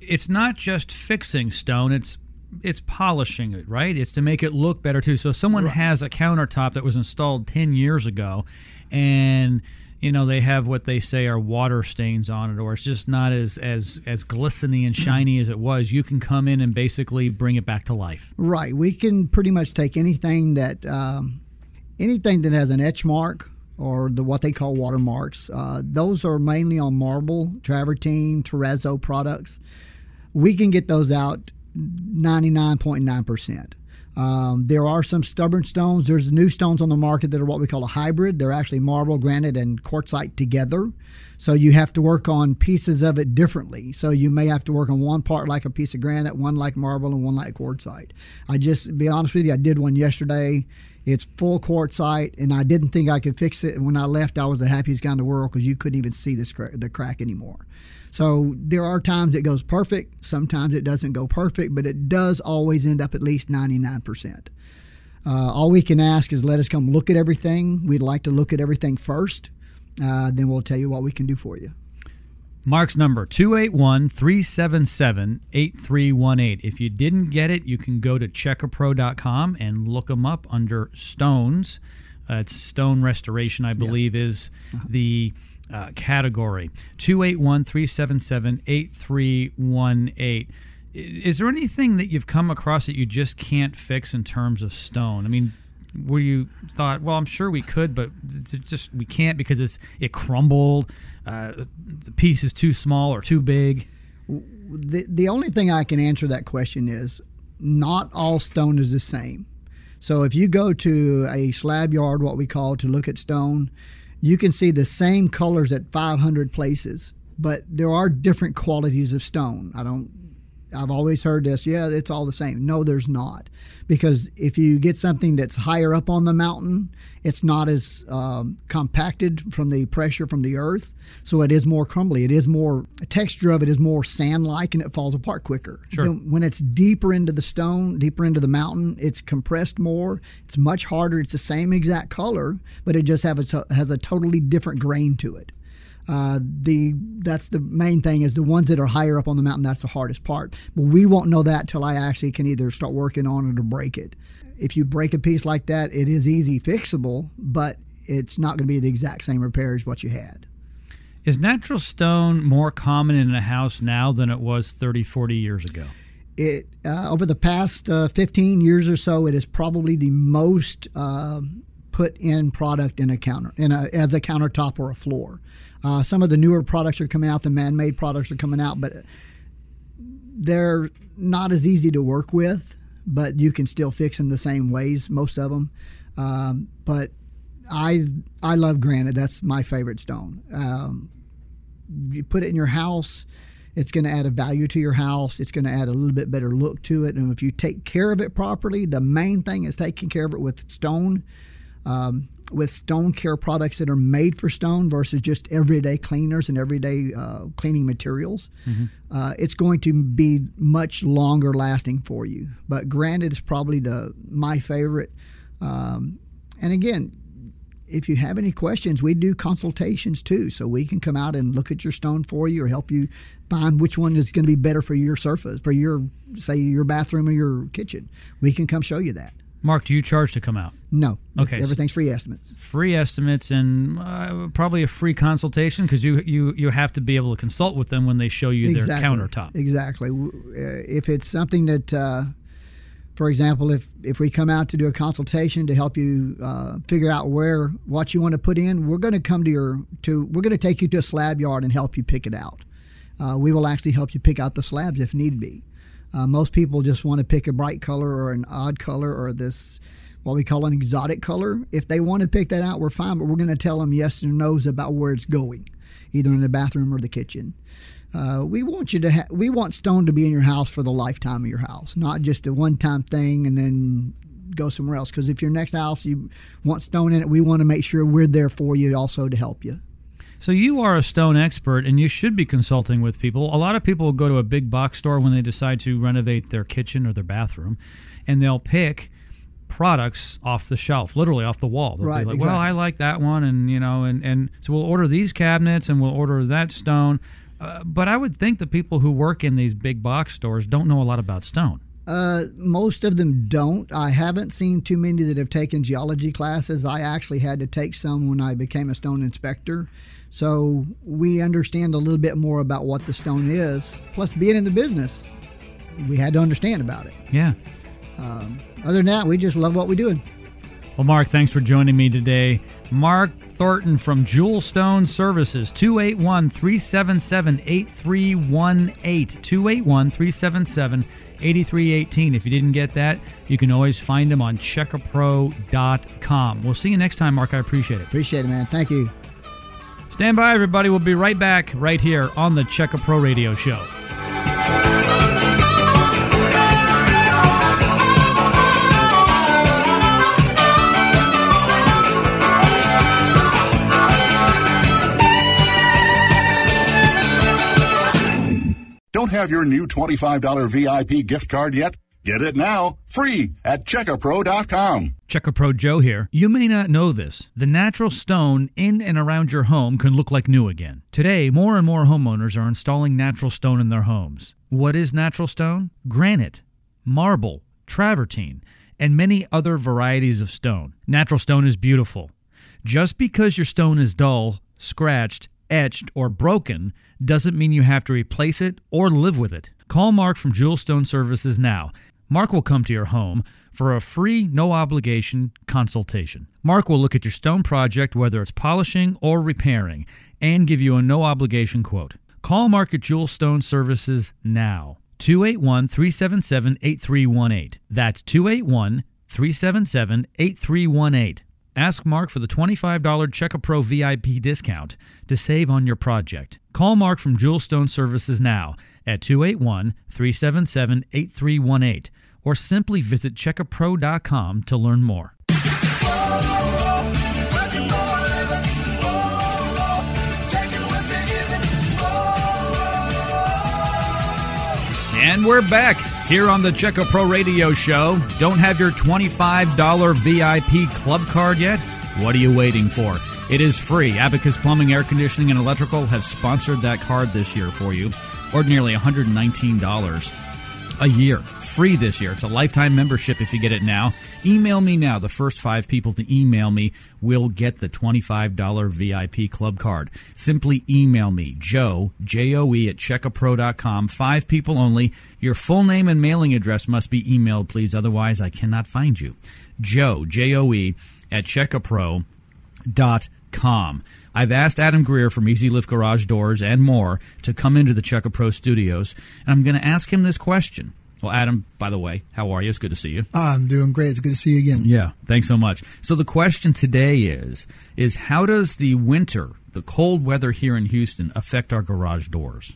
It's not just fixing stone. It's it's polishing it, right? It's to make it look better too. So someone right. has a countertop that was installed ten years ago, and you know, they have what they say are water stains on it, or it's just not as as as glistening and shiny as it was. You can come in and basically bring it back to life. Right. We can pretty much take anything that um, anything that has an etch mark or the what they call watermarks. Uh, those are mainly on marble, travertine, terrazzo products. We can get those out ninety-nine point nine percent. Um, there are some stubborn stones. There's new stones on the market that are what we call a hybrid. They're actually marble, granite, and quartzite together. So you have to work on pieces of it differently. So you may have to work on one part like a piece of granite, one like marble, and one like quartzite. I just, to be honest with you, I did one yesterday. It's full quartzite, and I didn't think I could fix it. And when I left, I was the happiest guy in the world because you couldn't even see this cra- the crack anymore. So there are times it goes perfect. Sometimes it doesn't go perfect, but it does always end up at least ninety-nine percent. Uh, all we can ask is let us come look at everything. We'd like to look at everything first. Uh, then we'll tell you what we can do for you. Mark's number, two eight one, three seven seven, eight three one eight. If you didn't get it, you can go to Checka Pro dot com and look them up under stones. Uh, it's stone restoration, I believe, yes. is uh-huh. the uh, category. two eight one, three seven seven, eight three one eight. Is there anything that you've come across that you just can't fix in terms of stone? I mean, where you thought, well, I'm sure we could, but it's just we can't because it's it crumbled, uh, the piece is too small or too big? The, the only thing I can answer that question is not all stone is the same. So if you go to a slab yard, what we call to look at stone, you can see the same colors at five hundred places, but there are different qualities of stone. I don't I've always heard this, yeah, it's all the same. No, there's not. Because if you get something that's higher up on the mountain, it's not as um, compacted from the pressure from the earth, so it is more crumbly. It is more, the texture of it is more sand-like, and it falls apart quicker. Sure. When it's deeper into the stone, deeper into the mountain, it's compressed more. It's much harder. It's the same exact color, but it just have a, has a totally different grain to it. Uh, the that's the main thing is the ones that are higher up on the mountain, that's the hardest part. But we won't know that till I actually can either start working on it or break it. If you break a piece like that, it is easy fixable, but it's not going to be the exact same repair as what you had. Is natural stone more common in a house now than it was thirty, forty years ago? It uh, over the past uh, fifteen years or so, it is probably the most uh, put in product in a counter in a, as a countertop or a floor. Uh, some of the newer products are coming out, the man-made products are coming out, but they're not as easy to work with, but you can still fix them the same ways, most of them. Um, but I I love granite. That's my favorite stone. Um, you put it in your house, it's going to add a value to your house. It's going to add a little bit better look to it. And if you take care of it properly, the main thing is taking care of it with stone, um, with stone care products that are made for stone versus just everyday cleaners and everyday uh, cleaning materials. Mm-hmm. Uh, it's going to be much longer lasting for you. But granite is probably the my favorite. Um, and again, if you have any questions, we do consultations too, so we can come out and look at your stone for you or help you find which one is going to be better for your surface, for your, say, your bathroom or your kitchen. We can come show you that. Mark, do you charge to come out? No. Okay. Everything's free estimates. Free estimates and uh, probably a free consultation because you, you, you have to be able to consult with them when they show you exactly. their countertop. Exactly. If it's something that... Uh, For example, if, if we come out to do a consultation to help you uh, figure out where what you want to put in, we're going to come to your to we're going to take you to a slab yard and help you pick it out. Uh, we will actually help you pick out the slabs if need be. Uh, most people just want to pick a bright color or an odd color or this what we call an exotic color. If they want to pick that out, we're fine, but we're going to tell them yes and no's about where it's going, either in the bathroom or the kitchen. Uh, we want you to ha- we want stone to be in your house for the lifetime of your house, not just a one-time thing and then go somewhere else. Because if your next house you want stone in it, we want to make sure we're there for you also to help you. So you are a stone expert, and you should be consulting with people. A lot of people will go to a big box store when they decide to renovate their kitchen or their bathroom, and they'll pick products off the shelf, literally off the wall. They'll right, be like, exactly. Well, I like that one, and you know, and, and so we'll order these cabinets and we'll order that stone. Uh, but I would think the people who work in these big box stores don't know a lot about stone. Uh, most of them don't. I haven't seen too many that have taken geology classes. I actually had to take some when I became a stone inspector. So we understand a little bit more about what the stone is. Plus, being in the business, we had to understand about it. Yeah. Um, other than that, we just love what we're doing. Well, Mark, thanks for joining me today. Mark Thornton from Jewel Stone Services, two eight one, three seven seven, eight three one eight, two eight one, three seven seven, eight three one eight. If you didn't get that, you can always find them on Checka Pro dot com. We'll see you next time, Mark. I appreciate it. Appreciate it, man. Thank you. Stand by, everybody. We'll be right back right here on the Checka Pro Radio Show. Don't have your new twenty-five dollars V I P gift card yet? Get it now, free, at Checka Pro dot com. Checka Pro Joe here. You may not know this. The natural stone in and around your home can look like new again. Today, more and more homeowners are installing natural stone in their homes. What is natural stone? Granite, marble, travertine, and many other varieties of stone. Natural stone is beautiful. Just because your stone is dull, scratched, etched, or broken doesn't mean you have to replace it or live with it. Call Mark from Jewel Stone Services now. Mark will come to your home for a free, no-obligation consultation. Mark will look at your stone project, whether it's polishing or repairing, and give you a no-obligation quote. Call Mark at Jewel Stone Services now. two eight one, three seven seven, eight three one eight. That's two eight one, three seven seven, eight three one eight. Ask Mark for the twenty-five dollars Checka Pro V I P discount to save on your project. Call Mark from Jewel Stone Services now at two eight one, three seven seven, eight three one eight or simply visit Checka Pro dot com to learn more. And we're back here on the Checka Pro Radio Show. Don't have your twenty-five dollars V I P club card yet? What are you waiting for? It is free. Abacus Plumbing, Air Conditioning, and Electrical have sponsored that card this year for you, ordinarily one hundred nineteen dollars. a year, free this year. It's a lifetime membership if you get it now. Email me now. The first five people to email me will get the twenty-five dollar V I P club card. Simply email me, Joe, J O E, at Checka Pro dot com. Five people only. Your full name and mailing address must be emailed, please. Otherwise, I cannot find you. Joe, J O E, at Checka Pro dot com. I've asked Adam Greer from Easy Lift Garage Doors and More to come into the Checka Pro studios, and I'm going to ask him this question. Well, Adam, by the way, how are you? It's good to see you. I'm doing great. It's good to see you again. Yeah, thanks so much. So the question today is, is how does the winter, the cold weather here in Houston, affect our garage doors?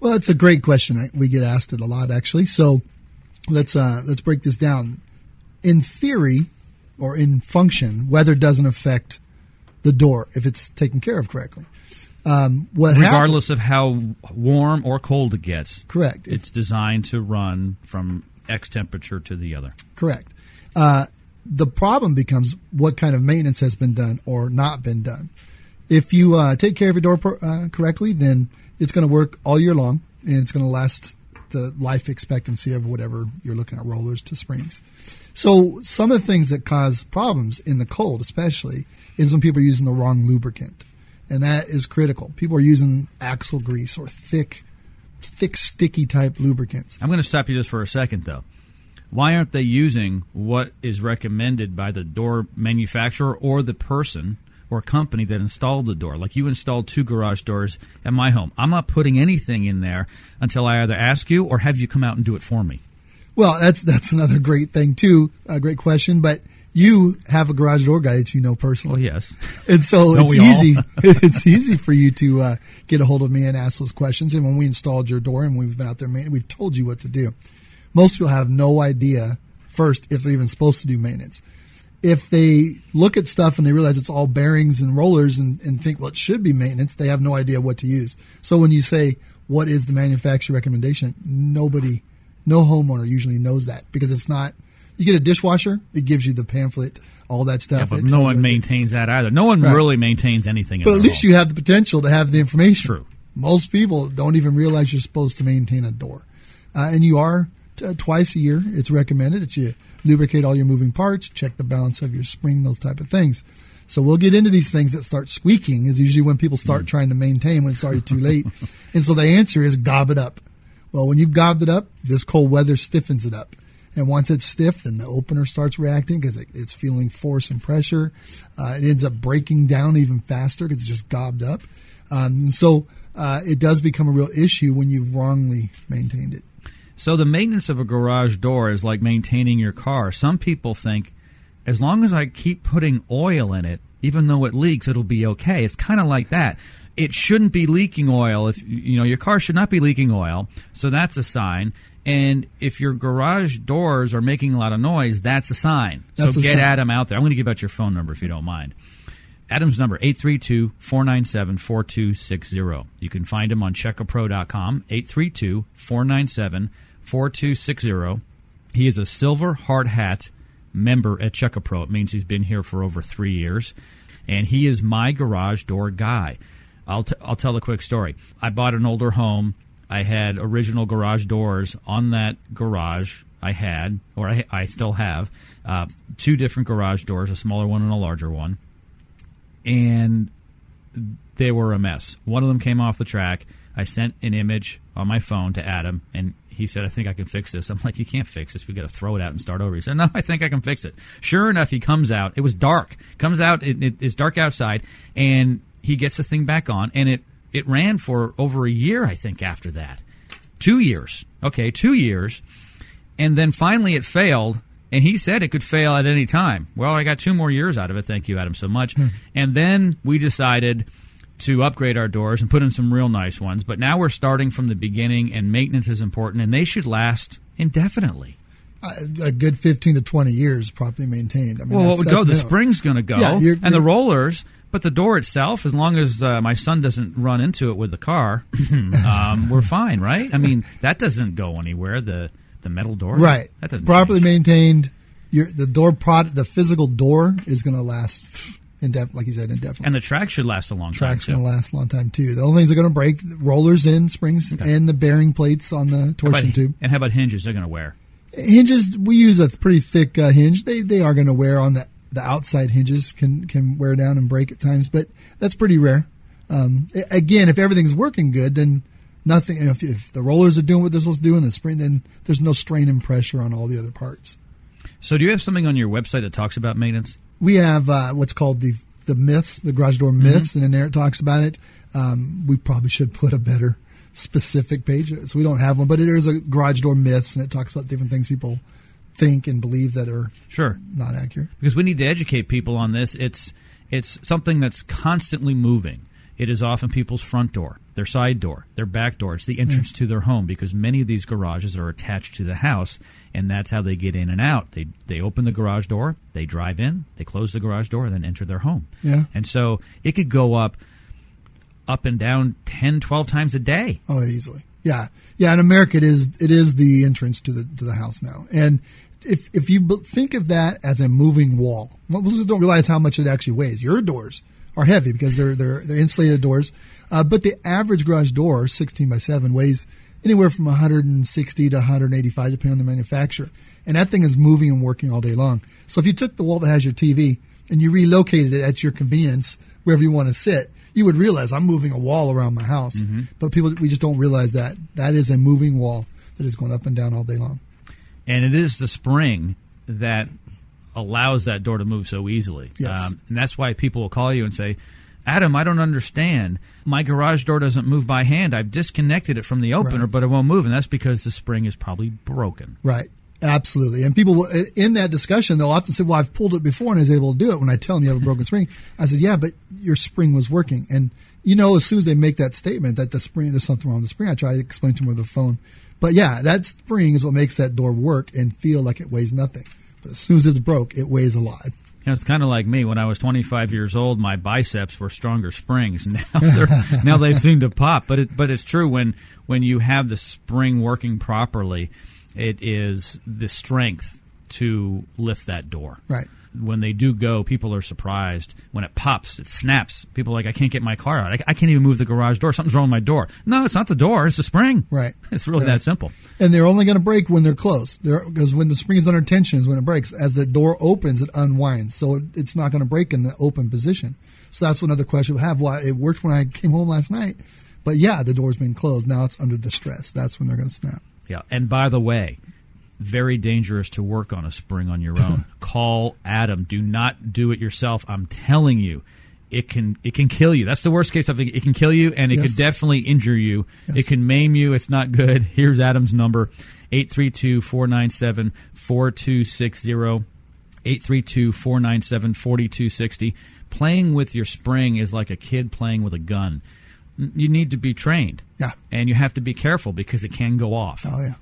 Well, it's a great question. We get asked it a lot, actually. So let's uh, let's break this down. In theory, or in function, weather doesn't affect the door if it's taken care of correctly. Um, what Regardless happens, of how warm or cold it gets. Correct. It's designed to run from X temperature to the other. Correct. Uh, the problem becomes what kind of maintenance has been done or not been done. If you uh, take care of your door pro- uh, correctly, then it's going to work all year long, and it's going to last the life expectancy of whatever you're looking at, rollers to springs. So some of the things that cause problems in the cold especially is when people are using the wrong lubricant, and that is critical. People are using axle grease or thick, thick, sticky type lubricants. I'm going to stop you just for a second, though. Why aren't they using what is recommended by the door manufacturer or the person or company that installed the door? Like, you installed two garage doors at my home. I'm not putting anything in there until I either ask you or have you come out and do it for me. Well, that's that's another great thing, too, a great question. But you have a garage door guy that you know personally. Well, yes. And so it's easy It's easy for you to uh, get a hold of me and ask those questions. And when we installed your door and we've been out there, we've told you what to do. Most people have no idea, first, if they're even supposed to do maintenance. If they look at stuff and they realize it's all bearings and rollers and, and think, well, it should be maintenance, they have no idea what to use. So when you say, what is the manufacturer recommendation, nobody No homeowner usually knows that, because it's not – you get a dishwasher, it gives you the pamphlet, all that stuff. Yeah, but no one maintains that either. No one right. really maintains anything at all. But at least you have the potential to have the information. True. Most people don't even realize you're supposed to maintain a door. Uh, and you are t- twice a year. It's recommended that you lubricate all your moving parts, check the balance of your spring, those type of things. So we'll get into these things that start squeaking is usually when people start mm. trying to maintain when it's already too late. And so the answer is gob it up. Well, when you've gobbed it up, this cold weather stiffens it up. And once it's stiff, then the opener starts reacting because it, it's feeling force and pressure. Uh, it ends up breaking down even faster because it's just gobbed up. Um, so uh, it does become a real issue when you've wrongly maintained it. So the maintenance of a garage door is like maintaining your car. Some people think, as long as I keep putting oil in it, even though it leaks, it'll be okay. It's kind of like that. It shouldn't be leaking oil. If you know, your car should not be leaking oil, so that's a sign. And if your garage doors are making a lot of noise, that's a sign. That's so a get sign. Adam out there. I'm going to give out your phone number if you don't mind. Adam's number, eight three two, four nine seven, four two six zero. You can find him on Checka Pro dot com, eight three two, four nine seven, four two six zero. He is a Silver Hard Hat member at Checka Pro. It means he's been here for over three years, and he is my garage door guy. I'll t- I'll tell a quick story. I bought an older home. I had original garage doors on that garage. I had, or I, I still have, uh, two different garage doors, a smaller one and a larger one. And they were a mess. One of them came off the track. I sent an image on my phone to Adam, and he said, I think I can fix this. I'm like, you can't fix this. We've got to throw it out and start over. He said, no, I think I can fix it. Sure enough, he comes out. It was dark. Comes out. It, it, it's dark outside, and he gets the thing back on, and it, it ran for over a year, I think, after that. Two years. Okay, two years. And then finally it failed, and he said it could fail at any time. Well, I got two more years out of it. Thank you, Adam, so much. And then we decided to upgrade our doors and put in some real nice ones. But now we're starting from the beginning, and maintenance is important, and they should last indefinitely. A good fifteen to twenty years properly maintained. I mean, well, that's, that's go, the spring's going to go, yeah, you're, and you're, the rollers, but the door itself, as long as uh, my son doesn't run into it with the car, um, we're fine, right? I mean, that doesn't go anywhere, the, the metal door. Right. That doesn't properly maintained, your, the door product, the physical door is going to last Indef- like you said, indefinitely. And the track should last a long Track's time. Track's going to last a long time, too. The only things that are going to break, rollers in, springs, okay. and the bearing plates on the torsion about, tube. And how about hinges? They're going to wear. Hinges, we use a pretty thick uh, hinge. They they are going to wear on the, the outside hinges, can, can wear down and break at times, but that's pretty rare. Um, again, if everything's working good, then nothing. You know, if, if the rollers are doing what they're supposed to do in the spring, then there's no strain and pressure on all the other parts. So, do you have something on your website that talks about maintenance? We have uh, what's called the the myths, the garage door myths, mm-hmm. and in there it talks about it. Um, we probably should put a better specific page, so we don't have one. But it is a garage door myths, and it talks about different things people think and believe that are sure not accurate. Because we need to educate people on this. It's it's something that's constantly moving. It is often people's front door, their side door, their back door. It's the entrance yeah. to their home because many of these garages are attached to the house, and that's how they get in and out. They they open the garage door, they drive in, they close the garage door, and then enter their home. Yeah. And so it could go up up and down ten, twelve times a day. Oh, easily. Yeah. Yeah, in America, it is it is the entrance to the to the house now. And if if you think of that as a moving wall, most people don't realize how much it actually weighs. Your doors are heavy because they're they're, they're insulated doors. Uh, but the average garage door, sixteen by seven, weighs anywhere from one hundred sixty to one hundred eighty-five, depending on the manufacturer. And that thing is moving and working all day long. So if you took the wall that has your T V and you relocated it at your convenience, wherever you want to sit, you would realize I'm moving a wall around my house. Mm-hmm. But people, we just don't realize that. That is a moving wall that is going up and down all day long. And it is the spring that allows that door to move so easily. Yes. Um, and that's why people will call you and say, Adam, I don't understand. My garage door doesn't move by hand. I've disconnected it from the opener, right. but it won't move. And that's because the spring is probably broken. Right. Absolutely. And people will, in that discussion, they'll often say, well, I've pulled it before and I was able to do it. When I tell them you have a broken spring, I said, yeah, but your spring was working. And, you know, as soon as they make that statement that the spring, there's something wrong with the spring, I try to explain to them over the phone. But, yeah, that spring is what makes that door work and feel like it weighs nothing. But as soon as it's broke, it weighs a lot. You know, it's kind of like me. When I was twenty-five years old, my biceps were stronger springs. Now they're now they seem to pop. But it, but it's true when when you have the spring working properly, it is the strength to lift that door. Right. When they do go, people are surprised. When it pops, it snaps. People are like, I can't get my car out. I, I can't even move the garage door. Something's wrong with my door. No, it's not the door. It's the spring. Right. It's really right. that simple. And they're only going to break when they're closed. Because when the spring is under tension is when it breaks. As the door opens, it unwinds. So it, it's not going to break in the open position. So that's another question we have. Why it worked when I came home last night. But, yeah, the door's been closed. Now it's under the stress. That's when they're going to snap. Yeah. And, by the way, very dangerous to work on a spring on your own. Call Adam. Do not do it yourself. I'm telling you, it can it can kill you. That's the worst case. It can kill you, and it yes. could definitely injure you. Yes. It can maim you. It's not good. Here's Adam's number, eight three two, four nine seven, four two six zero, eight three two, four nine seven, four two six zero. Playing with your spring is like a kid playing with a gun. You need to be trained, yeah, and you have to be careful because it can go off. Oh, yeah.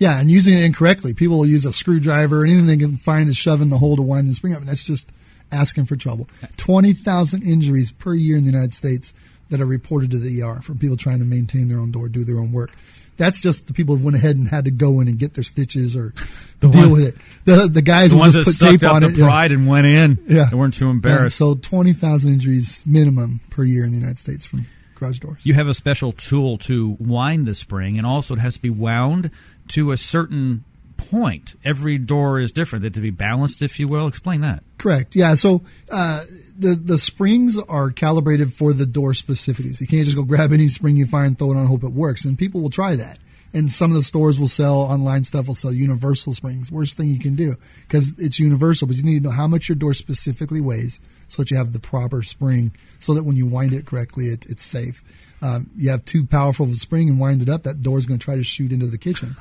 Yeah, and using it incorrectly. People will use a screwdriver, anything they can find to shove in the hole to wind the spring up, and that's just asking for trouble. twenty thousand injuries per year in the United States that are reported to the E R from people trying to maintain their own door, do their own work. That's just the people who went ahead and had to go in and get their stitches or the deal one, with it. The, the guys the who just put tape on it. The ones that sucked up the pride yeah. and went in. Yeah. They weren't too embarrassed. Yeah, so twenty thousand injuries minimum per year in the United States from garage doors. You have a special tool to wind the spring, and also it has to be wound to a certain point. Every door is different. They have to be balanced, if you will. Explain that. Correct. Yeah. So uh, the the springs are calibrated for the door specificities. You can't just go grab any spring you find, throw it on, and hope it works. And people will try that. And some of the stores will sell, online stuff will sell universal springs. Worst thing you can do because it's universal, but you need to know how much your door specifically weighs so that you have the proper spring so that when you wind it correctly, it, it's safe. Um, you have too powerful of a spring and wind it up, that door is going to try to shoot into the kitchen.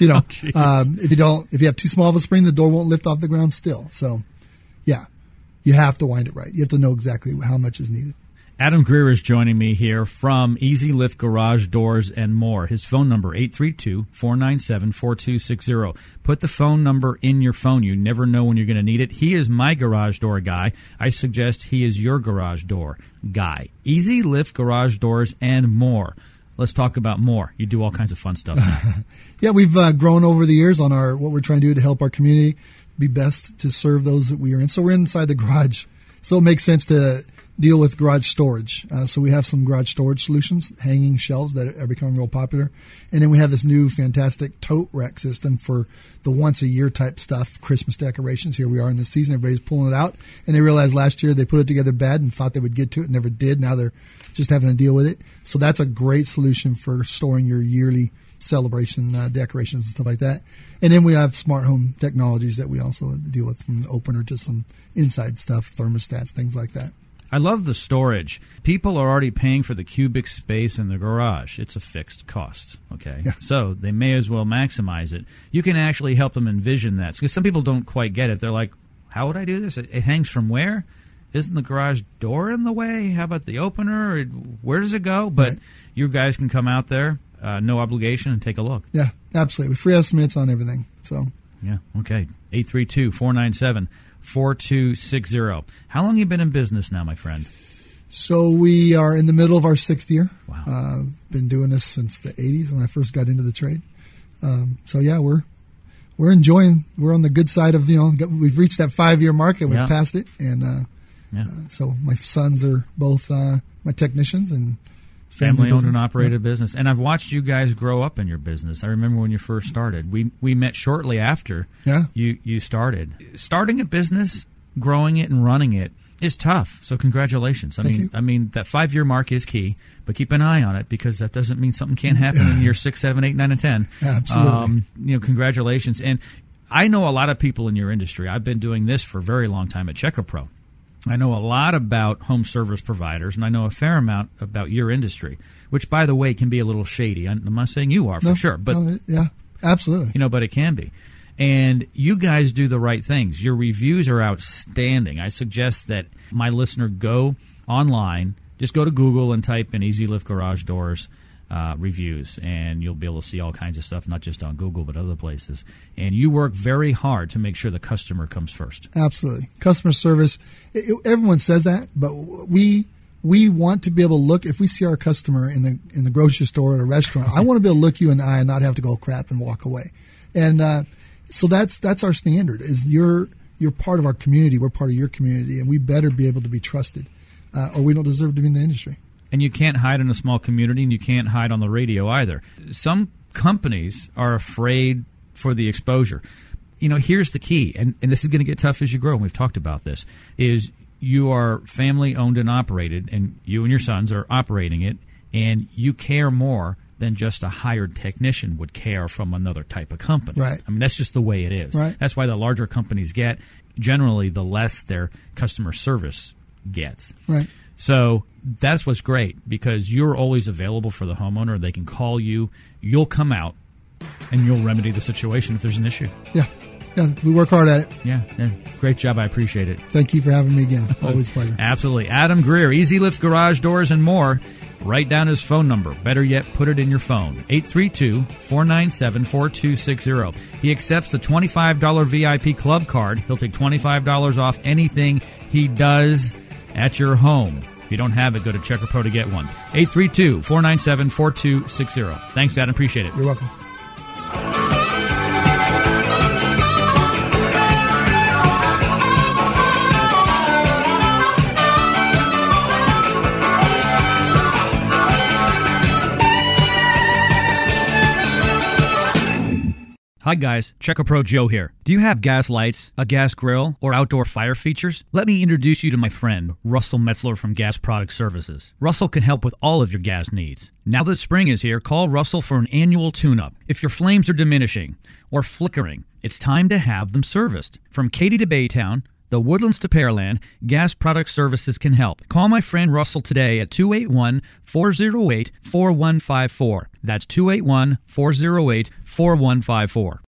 You know, oh, um, if you don't, if you have too small of a spring, the door won't lift off the ground still. So, yeah, you have to wind it right. You have to know exactly how much is needed. Adam Greer is joining me here from Easy Lift Garage Doors and More. His phone number, eight three two, four nine seven, four two six zero. Put the phone number in your phone. You never know when you're going to need it. He is my garage door guy. I suggest he is your garage door guy. Easy Lift Garage Doors and More. Let's talk about more. You do all kinds of fun stuff now. Yeah, we've uh, grown over the years on our what we're trying to do to help our community be best to serve those that we are in. So we're inside the garage So it makes sense to deal with garage storage. Uh, so we have some garage storage solutions, hanging shelves that are becoming real popular. And then we have this new fantastic tote rack system for the once a year type stuff, Christmas decorations. Here we are in the season, everybody's pulling it out. And they realized last year they put it together bad and thought they would get to it, never did. Now they're just having to deal with it. So that's a great solution for storing your yearly celebration uh, decorations and stuff like that. And then we have smart home technologies that we also deal with, from the opener to some inside stuff, thermostats, things like that. I love the storage. People are already paying for the cubic space in the garage. It's a fixed cost, okay? Yeah. So they may as well maximize it. You can actually help them envision that, because some people don't quite get it. They're like, how would I do this? It, it hangs from where? Isn't the garage door in the way? How about the opener? Where does it go? But right. You guys can come out there, uh, no obligation, and take a look. Yeah, absolutely. Free estimates on everything. So yeah, okay. eight three two, four nine seven, four two six zero. How long have you been in business now, my friend? So we are in the middle of our sixth year. Wow. Uh, been doing this since the eighties when I first got into the trade. Um, so, yeah, we're we're enjoying. We're on the good side of, you know, we've reached that five-year mark and we've yeah. passed it. And uh, yeah. uh, so my sons are both uh, my technicians and family, family owned and operated yeah. business. And I've watched you guys grow up in your business. I remember when you first started. We we met shortly after yeah. you, you started. Starting a business, growing it, and running it is tough. So congratulations. I Thank mean, you. I mean, that five-year mark is key, but keep an eye on it, because that doesn't mean something can't happen yeah. in year six, seven, eight, nine, and ten. Absolutely. Um, you know, congratulations. And I know a lot of people in your industry. I've been doing this for a very long time at CheckaPro. I know a lot about home service providers, and I know a fair amount about your industry, which, by the way, can be a little shady. I'm not saying you are, for no, sure. But no, yeah, absolutely. You know, but it can be. And you guys do the right things. Your reviews are outstanding. I suggest that my listener go online, just go to Google and type in Easy Lift Garage Doors uh, reviews, and you'll be able to see all kinds of stuff, not just on Google but other places. And you work very hard to make sure the customer comes first. Absolutely. Customer service, it, it, everyone says that, but we we want to be able to look, if we see our customer in the in the grocery store or a restaurant, I want to be able to look you in the eye and not have to go crap and walk away. And uh, so that's that's our standard, is you're, you're part of our community, we're part of your community, and we better be able to be trusted, uh, or we don't deserve to be in the industry. And you can't hide in a small community, and you can't hide on the radio either. Some companies are afraid for the exposure. You know, here's the key, and, and this is going to get tough as you grow, and we've talked about this, is you are family-owned and operated, and you and your sons are operating it, and you care more than just a hired technician would care from another type of company. Right. I mean, that's just the way it is. Right. That's why the larger companies get, generally, the less their customer service gets. Right. So that's what's great, because you're always available for the homeowner. They can call you. You'll come out, and you'll remedy the situation if there's an issue. Yeah. Yeah, we work hard at it. Yeah. yeah. Great job. I appreciate it. Thank you for having me again. Always a pleasure. Absolutely. Adam Greer, Easy Lift Garage Doors and More. Write down his phone number. Better yet, put it in your phone. eight three two, four nine seven, four two six zero. He accepts the twenty-five dollars V I P club card. He'll take twenty-five dollars off anything he does at your home. If you don't have it, go to CheckaPro to get one. eight three two, four nine seven, four two six zero. Thanks, Adam. Appreciate it. You're welcome. Hi guys, CheckaPro Joe here. Do you have gas lights, a gas grill, or outdoor fire features? Let me introduce you to my friend, Russell Metzler from Gas Product Services. Russell can help with all of your gas needs. Now that spring is here, call Russell for an annual tune-up. If your flames are diminishing or flickering, it's time to have them serviced. From Katy to Baytown, the Woodlands to Pearland, Gas Product Services can help. Call my friend Russell today at two eight one, four zero eight, four one five four. That's two eight one, four zero eight, four one five four.